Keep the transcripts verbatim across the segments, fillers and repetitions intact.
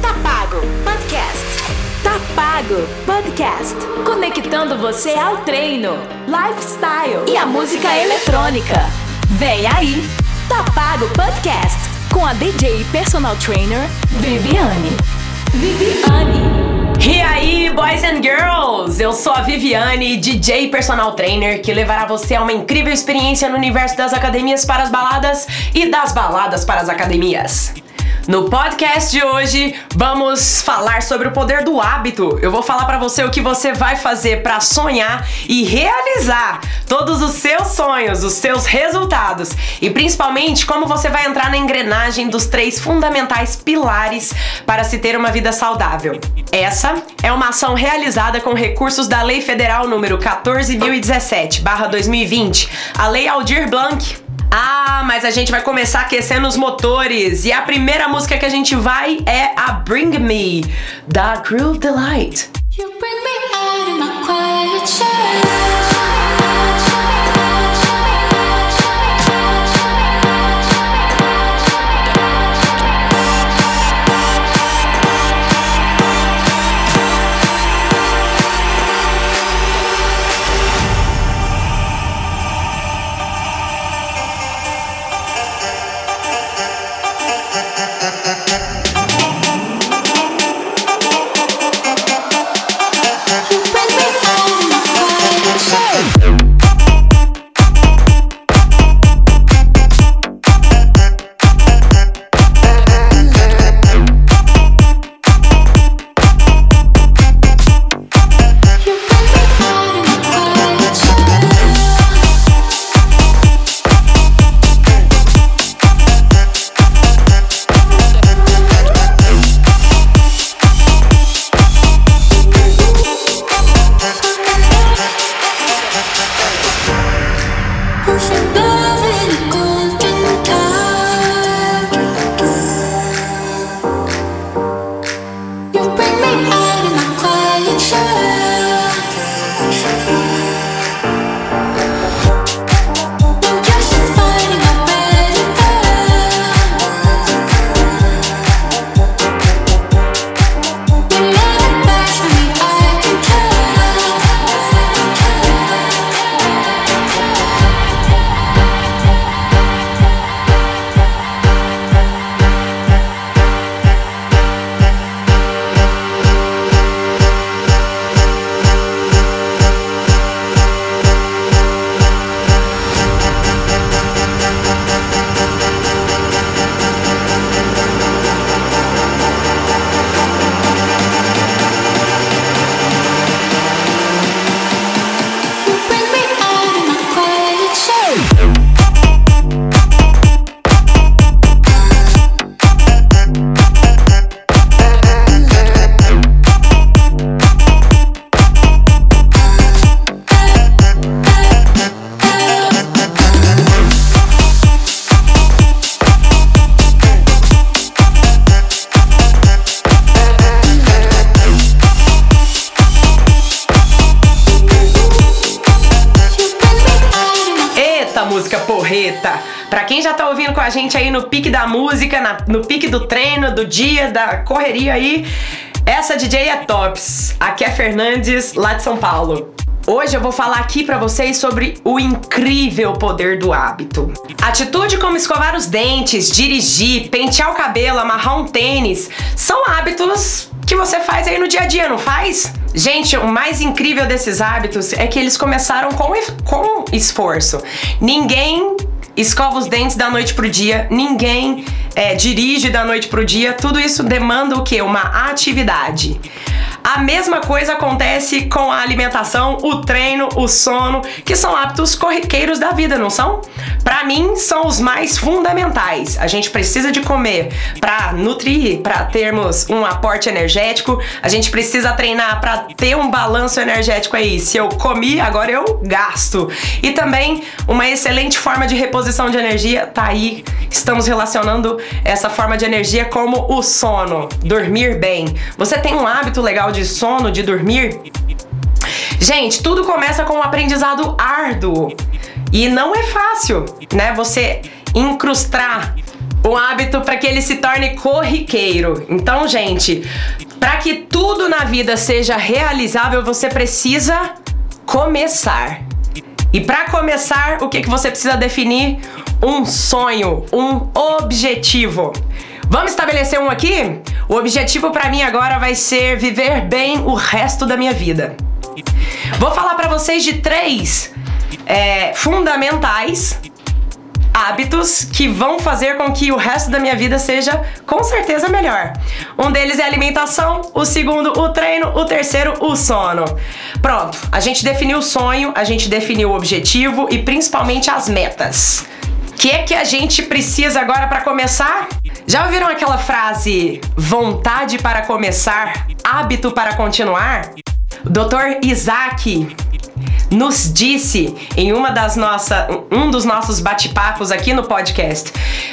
Tapago Podcast. Tapago Podcast. Conectando você ao treino, lifestyle e a música eletrônica. Vem aí, Tapago Podcast. Com a D J e personal trainer, Viviane. Viviane. E aí, boys and girls! Eu sou a Viviane, D J e personal trainer, que levará você a uma incrível experiência no universo das academias para as baladas e das baladas para as academias. No podcast de hoje, vamos falar sobre o poder do hábito. Eu vou falar pra você o que você vai fazer pra sonhar e realizar todos os seus sonhos, os seus resultados. E principalmente, como você vai entrar na engrenagem dos três fundamentais pilares para se ter uma vida saudável. Essa é uma ação realizada com recursos da Lei Federal número quatorze mil e dezessete barra dois mil e vinte, a Lei Aldir Blanc. Ah, mas a gente vai começar aquecendo os motores. E a primeira música que a gente vai é a Bring Me, da Cruel Delight. You bring me out in my quiet shadow. Pra quem já tá ouvindo com a gente aí no pique da música, na, no pique do treino, do dia, da correria aí, essa D J é tops. Aqui é Fernandes, lá de São Paulo. Hoje eu vou falar aqui pra vocês sobre o incrível poder do hábito. Atitude como escovar os dentes, dirigir, pentear o cabelo, amarrar um tênis, são hábitos que você faz aí no dia a dia, não faz? Gente, o mais incrível desses hábitos é que eles começaram com, com esforço. Ninguém escova os dentes da noite pro dia, ninguém é, dirige da noite pro dia, tudo isso demanda o quê? Uma atividade. A mesma coisa acontece com a alimentação, o treino, o sono, que são hábitos corriqueiros da vida, não são? Pra mim, são os mais fundamentais. A gente precisa de comer pra nutrir, pra termos um aporte energético. A gente precisa treinar pra ter um balanço energético aí. Se eu comi, agora eu gasto. E também, uma excelente forma de reposição de energia tá aí. Estamos relacionando essa forma de energia como o sono, dormir bem. Você tem um hábito legal de sono, de dormir? Gente, tudo começa com um aprendizado árduo. E não é fácil, né? Você incrustar um hábito para que ele se torne corriqueiro. Então, gente, para que tudo na vida seja realizável, você precisa começar. E para começar, o que, que você precisa definir? Um sonho, um objetivo. Vamos estabelecer um aqui? O objetivo para mim agora vai ser viver bem o resto da minha vida. Vou falar para vocês de três é, fundamentais hábitos que vão fazer com que o resto da minha vida seja com certeza melhor. Um deles é a alimentação, o segundo o treino, o terceiro o sono. Pronto, a gente definiu o sonho, a gente definiu o objetivo e principalmente as metas. O que é que a gente precisa agora para começar? Já ouviram aquela frase vontade para começar, hábito para continuar? O doutor Isaac nos disse em uma das nossa, um dos nossos bate-papos aqui no podcast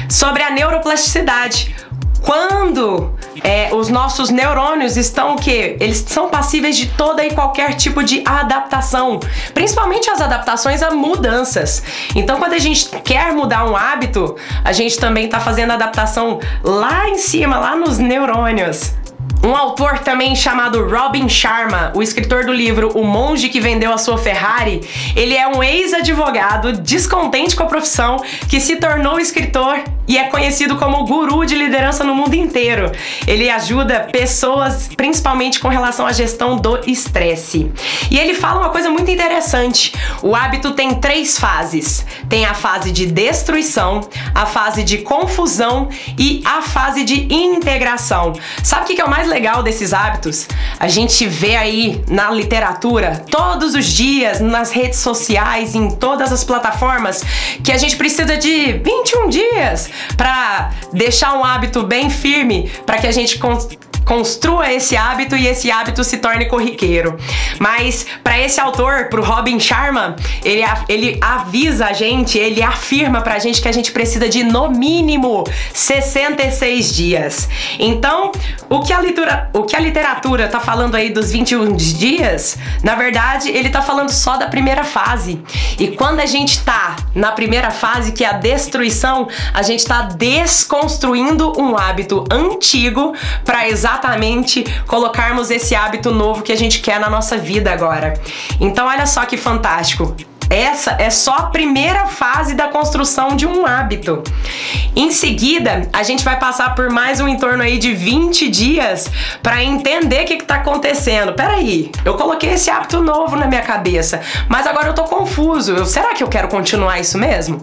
sobre a neuroplasticidade. Quando é, os nossos neurônios estão o quê? Eles são passíveis de toda e qualquer tipo de adaptação, principalmente as adaptações a mudanças. Então, quando a gente quer mudar um hábito, a gente também está fazendo adaptação lá em cima, lá nos neurônios. Um autor também chamado Robin Sharma, o escritor do livro O Monge que Vendeu a Sua Ferrari, ele é um ex-advogado descontente com a profissão que se tornou escritor e é conhecido como guru de liderança no mundo inteiro. Ele ajuda pessoas, principalmente com relação à gestão do estresse. E ele fala uma coisa muito interessante. O hábito tem três fases. Tem a fase de destruição, a fase de confusão e a fase de integração. Sabe o que é o mais legal? legal desses hábitos? A gente vê aí na literatura, todos os dias, nas redes sociais, em todas as plataformas, que a gente precisa de vinte e um dias para deixar um hábito bem firme, para que a gente cons- construa esse hábito e esse hábito se torne corriqueiro. Mas para esse autor, para o Robin Sharma, ele, a- ele avisa a gente, ele afirma para a gente que a gente precisa de no mínimo sessenta e seis dias. Então, o que a literatura O que a literatura tá falando aí dos vinte e um dias, na verdade, ele tá falando só da primeira fase. E quando a gente tá na primeira fase, que é a destruição, a gente tá desconstruindo um hábito antigo para exatamente colocarmos esse hábito novo que a gente quer na nossa vida agora. Então, olha só que fantástico. Essa é só a primeira fase da construção de um hábito. Em seguida, a gente vai passar por mais um entorno aí de vinte dias para entender o que está acontecendo. Peraí, eu coloquei esse hábito novo na minha cabeça, mas agora eu tô confuso. Eu, será que eu quero continuar isso mesmo?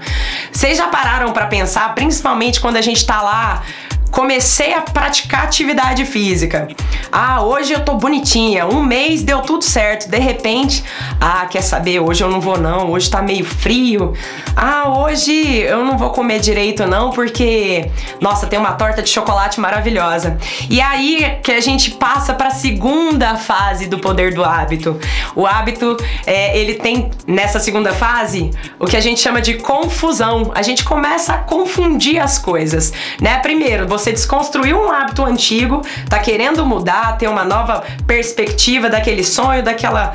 Vocês já pararam para pensar, principalmente quando a gente tá lá? Comecei a praticar atividade física. Ah, hoje eu tô bonitinha, um mês deu tudo certo. De repente, ah, quer saber, hoje eu não vou não, hoje tá meio frio. Ah, hoje eu não vou comer direito não, porque, nossa, tem uma torta de chocolate maravilhosa. E aí que a gente passa pra segunda fase do poder do hábito. O hábito, é, ele tem, nessa segunda fase, o que a gente chama de confusão. A gente começa a confundir as coisas, né? Primeiro, você Você desconstruiu um hábito antigo, tá querendo mudar, ter uma nova perspectiva daquele sonho, daquela,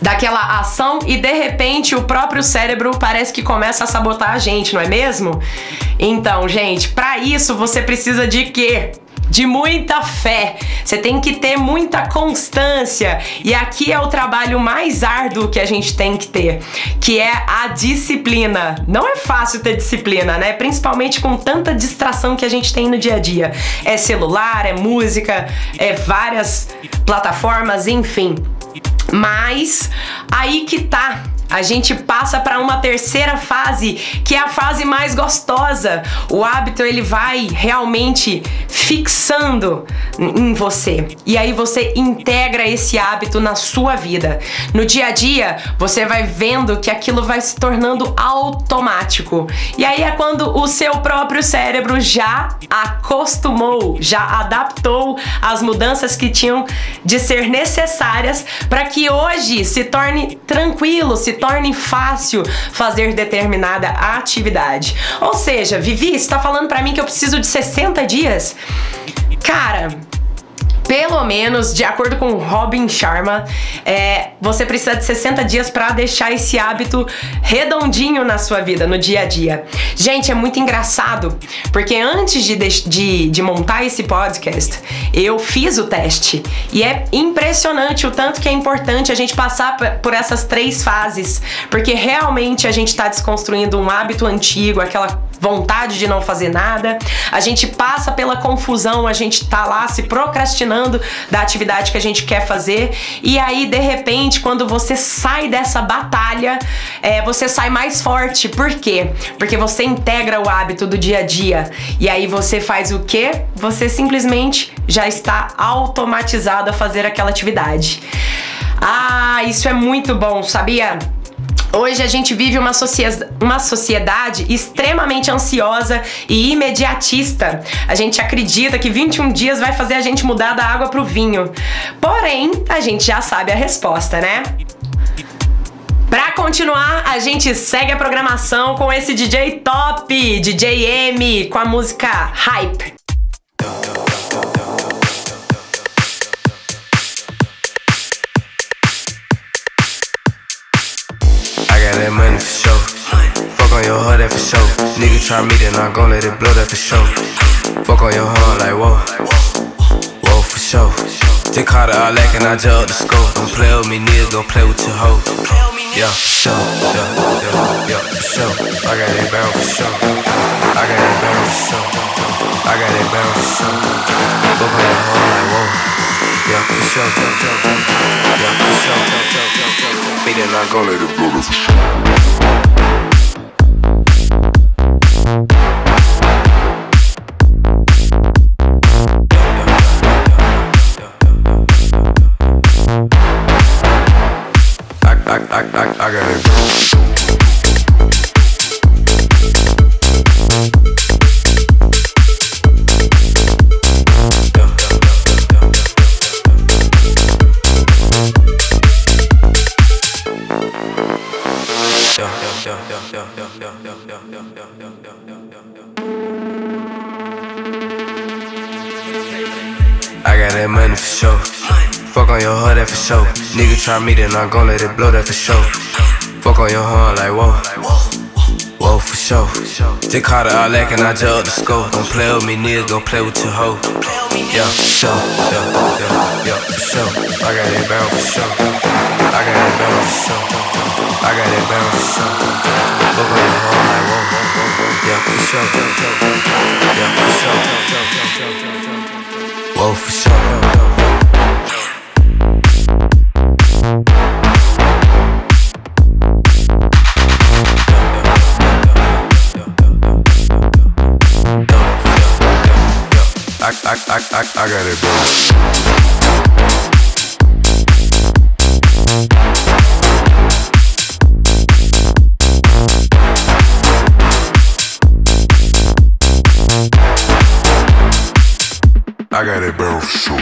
daquela ação e de repente o próprio cérebro parece que começa a sabotar a gente, não é mesmo? Então, gente, pra isso você precisa de quê? De muita fé. Você tem que ter muita constância. E aqui é o trabalho mais árduo que a gente tem que ter, que é a disciplina. Não é fácil ter disciplina, né? Principalmente com tanta distração que a gente tem no dia a dia. É celular, é música, é várias plataformas, enfim. Mas aí que tá. A gente passa para uma terceira fase, que é a fase mais gostosa. O hábito, ele vai realmente fixando em você. E aí você integra esse hábito na sua vida. No dia a dia, você vai vendo que aquilo vai se tornando automático. E aí é quando o seu próprio cérebro já acostumou, já adaptou as mudanças que tinham de ser necessárias para que hoje se torne tranquilo, se torne fácil fazer determinada atividade. Ou seja, Vivi, você tá falando pra mim que eu preciso de sessenta dias? Cara, pelo menos, de acordo com Robin Sharma, é, você precisa de sessenta dias para deixar esse hábito redondinho na sua vida, no dia a dia. Gente, é muito engraçado, porque antes de, de, de montar esse podcast, eu fiz o teste. E é impressionante o tanto que é importante a gente passar por essas três fases, porque realmente a gente está desconstruindo um hábito antigo, aquela vontade de não fazer nada, a gente passa pela confusão, a gente tá lá se procrastinando da atividade que a gente quer fazer, e aí de repente quando você sai dessa batalha, é, você sai mais forte. Por quê? Porque você integra o hábito do dia a dia, e aí você faz o quê? Você simplesmente já está automatizado a fazer aquela atividade. Ah, isso é muito bom, sabia? Hoje a gente vive uma, socia- uma sociedade extremamente ansiosa e imediatista. A gente acredita que vinte e um dias vai fazer a gente mudar da água pro vinho. Porém, a gente já sabe a resposta, né? Pra continuar, a gente segue a programação com esse D J top, D J M, com a música Hype. That money for sure. Fuck on your hoe, that for sure. Nigga try me, then I gon' let it blow, that for sure. Fuck on your hoe, like whoa, whoa for sure. Just caught her all lack and I jugged the scope. Don't play with me, niggas gon' play with your hoe. Yeah, sure, yeah, yeah, yeah, for sure. I got that barrel for sure. I got that barrel for sure. I got that barrel for sure. Fuck on your hoe, like whoa. Yeah, for sure, yeah, for sure. Me then I gon' let it blow, for sure. I, I, I, I, I got it. For sure. Nigga try me, then I gon' let it blow, that for sure. Fuck on your horn like whoa, whoa for sure. Just caught her all lack and I jugged the scope. Don't play with me, nigga, gon' play with your hoe. Yeah, for sure, yeah, yeah, yeah, for sure. I got that barrel for sure. I got that barrel for sure. I got that barrel for sure. Fuck on your horn like whoa, yeah, for sure, yeah, for sure, whoa for sure. I, I, I, I got it, bro. I got it, bro, shoot.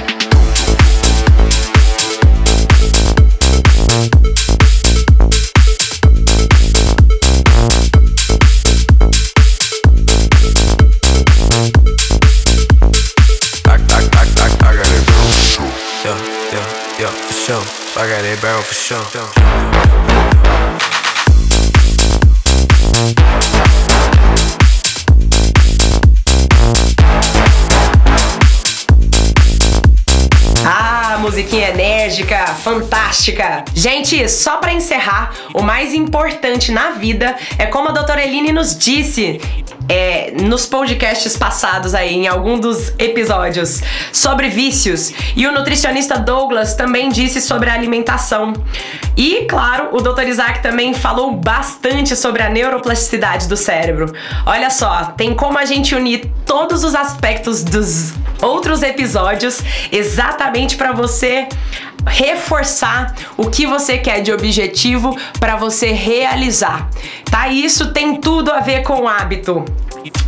I got that barrel for sure. Ah, musiquinha enérgica, fantástica. Gente, só pra encerrar, o mais importante na vida é como a doutora Eline nos disse, É, nos podcasts passados aí, em algum dos episódios, sobre vícios. E o nutricionista Douglas também disse sobre a alimentação. E, claro, o doutor Isaac também falou bastante sobre a neuroplasticidade do cérebro. Olha só, tem como a gente unir todos os aspectos dos outros episódios exatamente para você reforçar o que você quer de objetivo para você realizar, tá? Isso tem tudo a ver com o hábito.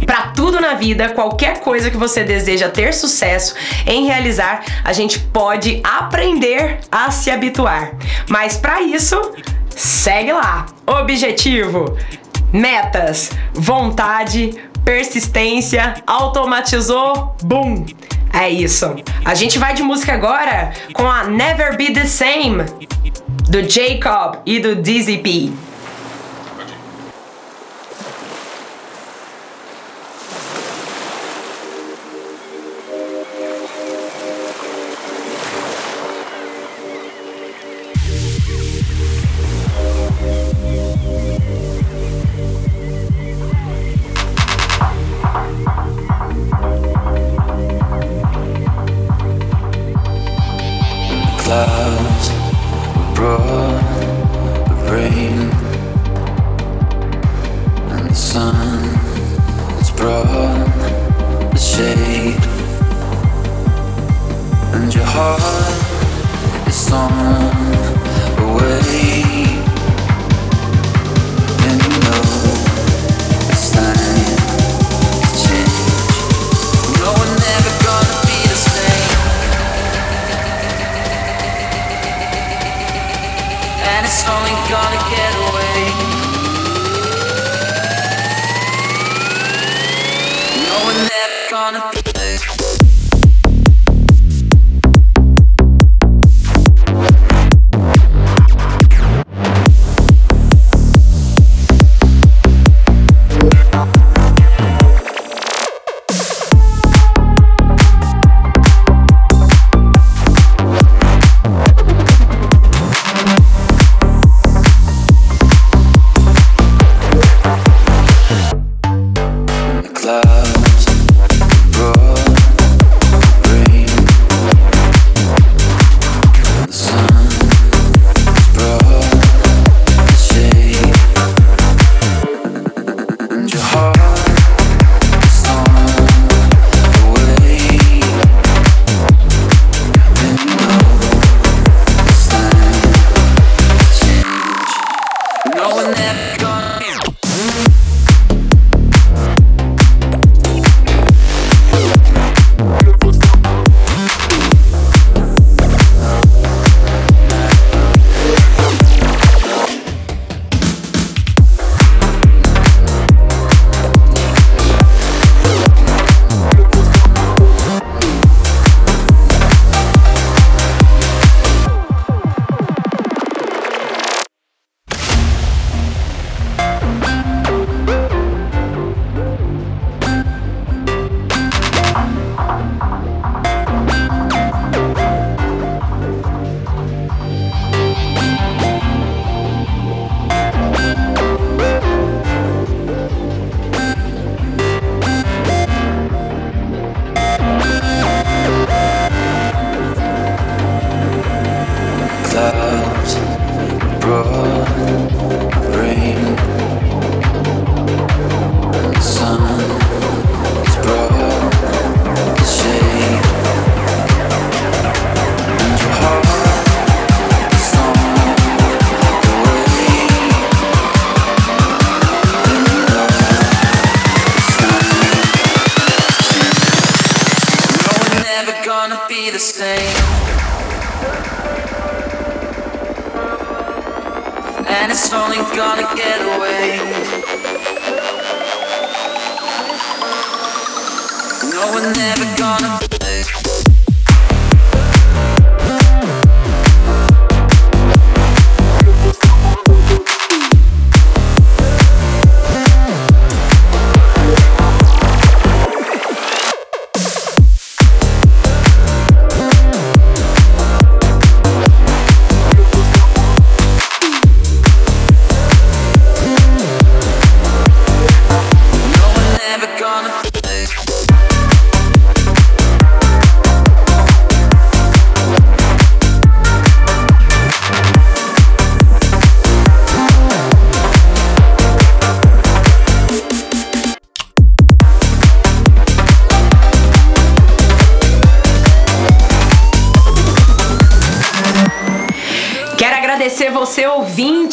Para tudo na vida, qualquer coisa que você deseja ter sucesso em realizar, a gente pode aprender a se habituar. Mas para isso, segue lá. Objetivo, metas, vontade, persistência, automatizou, boom! É isso. A gente vai de música agora com a Never Be The Same, do Jacob e do D Z P.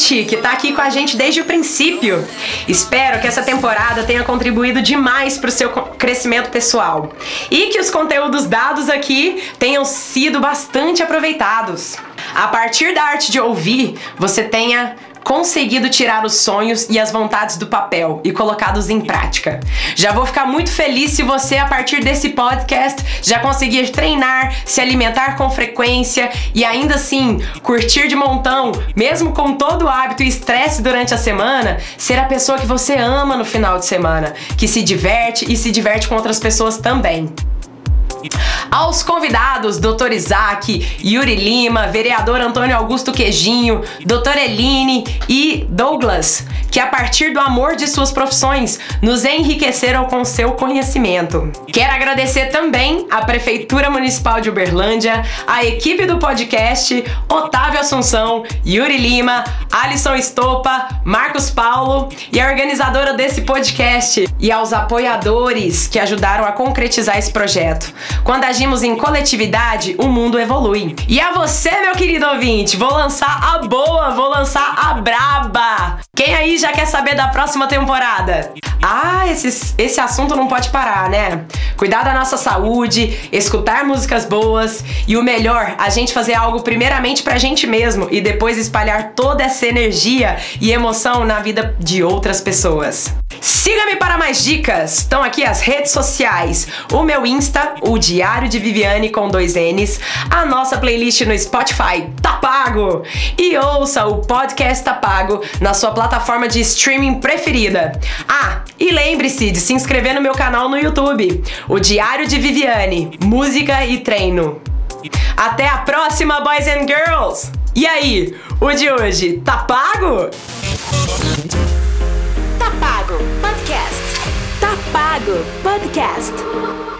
Que tá aqui com a gente desde o princípio. Espero que essa temporada tenha contribuído demais pro seu crescimento pessoal e que os conteúdos dados aqui tenham sido bastante aproveitados. A partir da arte de ouvir, você tenha conseguido tirar os sonhos e as vontades do papel e colocá-los em prática. Já vou ficar muito feliz se você, a partir desse podcast, já conseguir treinar, se alimentar com frequência e ainda assim curtir de montão, mesmo com todo o hábito e estresse durante a semana, ser a pessoa que você ama no final de semana, que se diverte e se diverte com outras pessoas também. Aos convidados, doutor Isaac, Yuri Lima, vereador Antônio Augusto Queijinho, doutora Eline e Douglas, que a partir do amor de suas profissões nos enriqueceram com seu conhecimento. Quero agradecer também à Prefeitura Municipal de Uberlândia, à equipe do podcast, Otávio Assunção, Yuri Lima, Alisson Estopa, Marcos Paulo e a organizadora desse podcast, e aos apoiadores que ajudaram a concretizar esse projeto. Quando agimos em coletividade, o mundo evolui. E a você, meu querido ouvinte, vou lançar a boa, vou lançar a braba. Quem aí já quer saber da próxima temporada? Ah, esse, esse assunto não pode parar, né? Cuidar da nossa saúde, escutar músicas boas e o melhor, a gente fazer algo primeiramente pra gente mesmo e depois espalhar toda essa energia e emoção na vida de outras pessoas. Siga-me para mais dicas. Estão aqui as redes sociais, o meu Insta, o Diário de Viviane com dois N's, a nossa playlist no Spotify, Tapago, e ouça o podcast Tapago na sua plataforma de streaming preferida. Ah, e lembre-se de se inscrever no meu canal no YouTube, o Diário de Viviane, música e treino. Até a próxima, boys and girls! E aí, o de hoje tá pago? Tá pago, podcast. Tá pago, podcast.